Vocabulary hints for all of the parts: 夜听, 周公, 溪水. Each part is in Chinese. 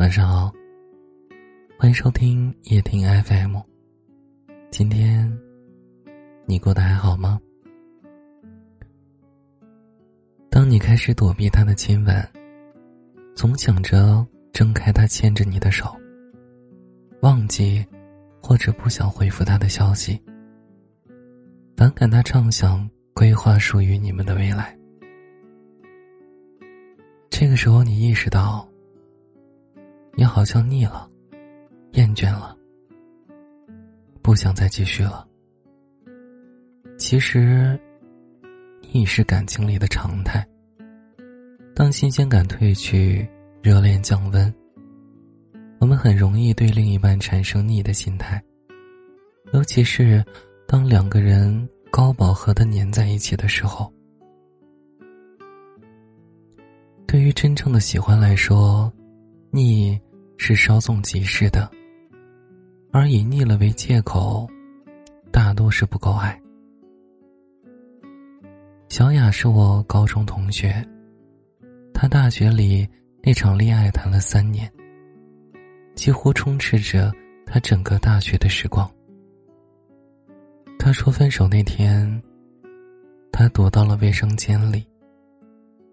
晚上好，欢迎收听夜听 FM。 今天你过得还好吗？当你开始躲避他的亲吻，总想着挣开他牵着你的手，忘记或者不想回复他的消息，反感他畅想规划属于你们的未来。这个时候你意识到，你好像腻了，厌倦了，不想再继续了。其实你已是感情里的常态。当新鲜感褪去，热恋降温，我们很容易对另一半产生腻的心态，尤其是当两个人高饱和地黏在一起的时候。对于真正的喜欢来说，腻是稍纵即逝的，而以腻了为借口，大多是不够爱。小雅是我高中同学，她大学里那场恋爱谈了3年，几乎充斥着她整个大学的时光。她说分手那天，她躲到了卫生间里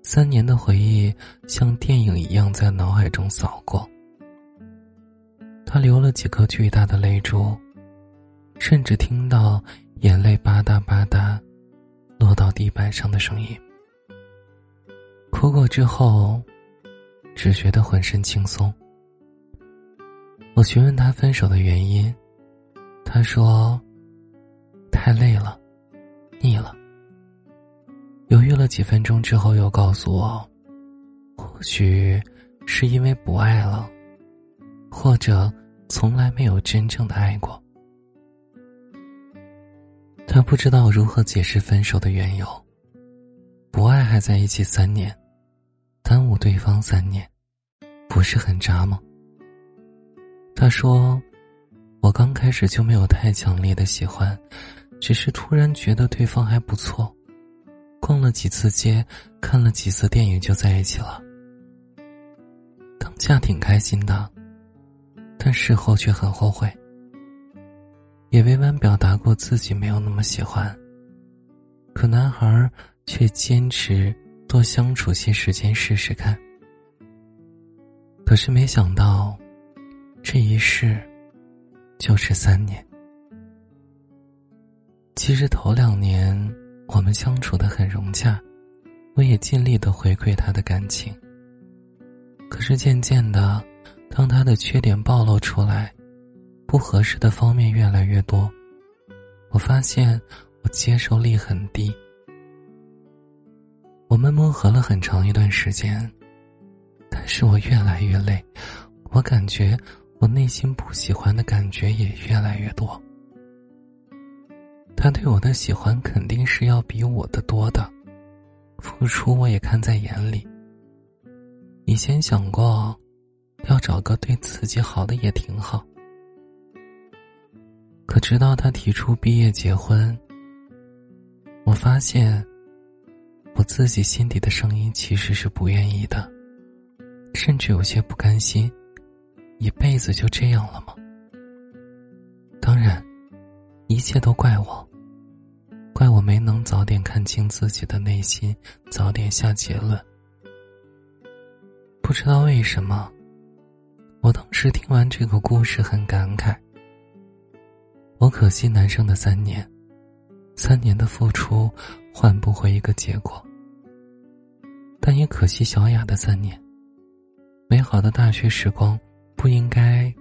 ，3年的回忆像电影一样在脑海中扫过，他流了几颗巨大的泪珠，甚至听到眼泪吧嗒吧嗒落到地板上的声音。哭过之后，只觉得浑身轻松。我询问他分手的原因，他说太累了，腻了。犹豫了几分钟之后又告诉我，或许是因为不爱了，或者从来没有真正的爱过。他不知道如何解释分手的缘由，不爱还在一起3年，耽误对方3年，不是很渣吗？他说，我刚开始就没有太强烈的喜欢，只是突然觉得对方还不错，逛了几次街，看了几次电影就在一起了。当下挺开心的，但事后却很后悔，也委婉表达过自己没有那么喜欢，可男孩却坚持多相处些时间试试看。可是没想到，这一试就是3年。其实头2年我们相处得很融洽，我也尽力地回馈他的感情。可是渐渐的，当他的缺点暴露出来，不合适的方面越来越多，我发现我接受力很低。我们磨合了很长一段时间，但是我越来越累，我感觉我内心不喜欢的感觉也越来越多。他对我的喜欢肯定是要比我的多的，付出我也看在眼里。以前想过，要找个对自己好的也挺好。可直到他提出毕业结婚，我发现，我自己心底的声音其实是不愿意的，甚至有些不甘心，一辈子就这样了吗？当然，一切都怪我，怪我没能早点看清自己的内心，早点下结论。不知道为什么，我当时听完这个故事很感慨。我可惜男生的3年的付出换不回一个结果，但也可惜小雅的3年，美好的大学时光不应该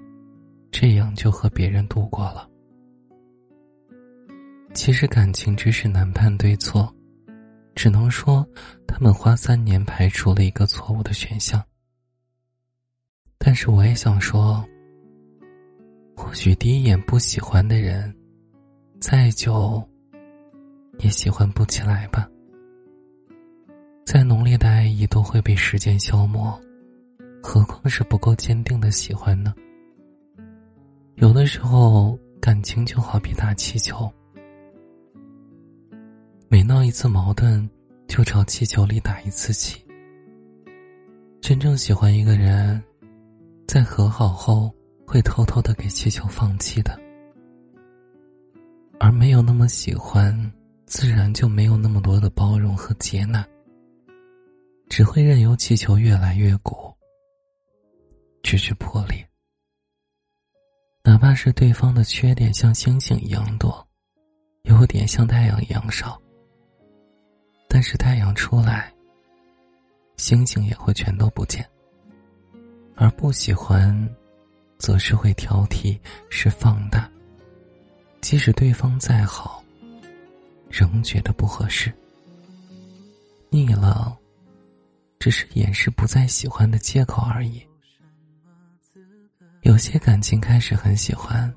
这样就和别人度过了。其实感情之事难判对错，只能说他们花3年排除了一个错误的选项。但是我也想说，或许第一眼不喜欢的人，再久也喜欢不起来吧。再浓烈的爱意都会被时间消磨，何况是不够坚定的喜欢呢？有的时候感情就好比打气球，每闹一次矛盾就朝气球里打一次气。真正喜欢一个人，在和好后会偷偷的给气球放气的，而没有那么喜欢，自然就没有那么多的包容和接纳，只会任由气球越来越鼓，直至破裂。哪怕是对方的缺点像星星一样多，优点像太阳一样少，但是太阳出来，星星也会全都不见。而不喜欢则是会挑剔，是放大，即使对方再好仍觉得不合适。腻了只是掩饰不再喜欢的借口而已。有些感情开始很喜欢，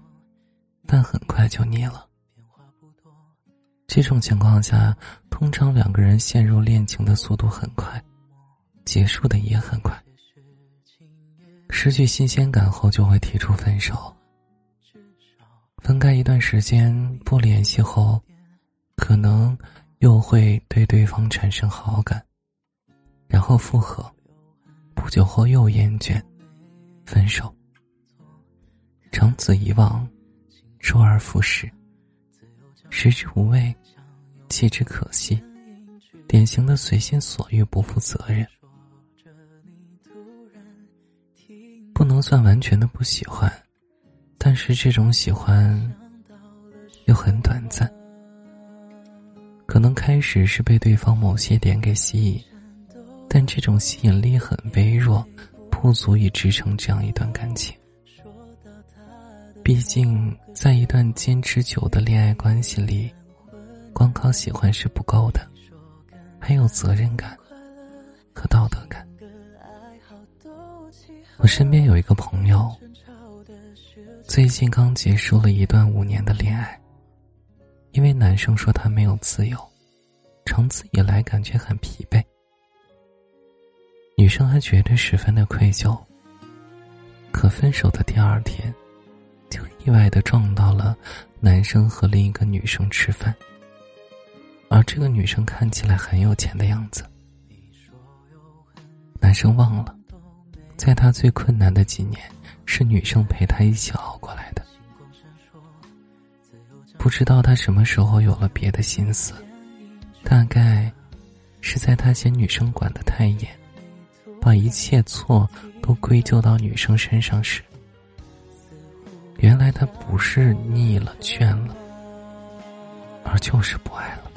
但很快就腻了。这种情况下，通常两个人陷入恋情的速度很快，结束的也很快。失去新鲜感后就会提出分手，分开一段时间不联系后，可能又会对对方产生好感，然后复合，不久后又厌倦，分手。长此以往，周而复始，食之无味，弃之可惜，典型的随心所欲，不负责任。不能算完全的不喜欢，但是这种喜欢又很短暂，可能开始是被对方某些点给吸引，但这种吸引力很微弱，不足以支撑这样一段感情。毕竟在一段坚持久的恋爱关系里，光靠喜欢是不够的，还有责任感和道德感。我身边有一个朋友，最近刚结束了一段5年的恋爱，因为男生说他没有自由，长此以来感觉很疲惫，女生还觉得十分的愧疚。可分手的第2天，就意外地撞到了男生和另一个女生吃饭，而这个女生看起来很有钱的样子。男生忘了，在他最困难的几年，是女生陪他一起熬过来的。不知道他什么时候有了别的心思，大概是在他嫌女生管得太严，把一切错都归咎到女生身上时，原来他不是腻了倦了，而就是不爱了。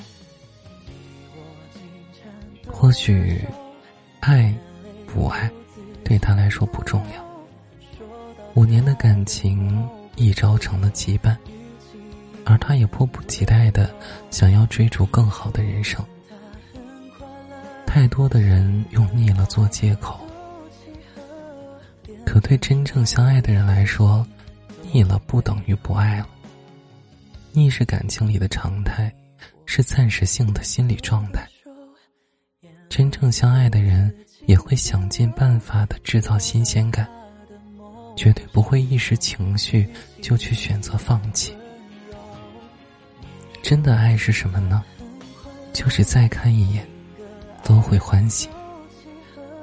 或许爱不爱对他来说不重要，5年的感情一朝成了羁绊，而他也迫不及待的想要追逐更好的人生。太多的人用腻了做借口，可对真正相爱的人来说，腻了不等于不爱了。腻是感情里的常态，是暂时性的心理状态。真正相爱的人也会想尽办法的制造新鲜感，绝对不会一时情绪就去选择放弃。真的爱是什么呢？就是再看一眼都会欢喜。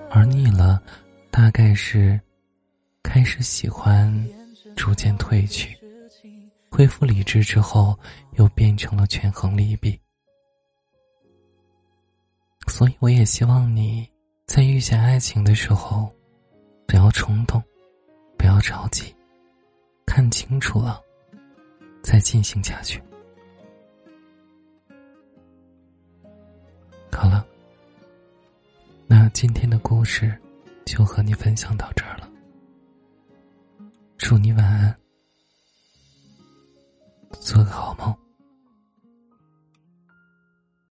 而腻了大概是开始喜欢，逐渐褪去，恢复理智之后又变成了权衡利弊。所以我也希望你在遇见爱情的时候，不要冲动，不要着急，看清楚了再进行下去。好了，那今天的故事就和你分享到这儿了，祝你晚安，做个好梦。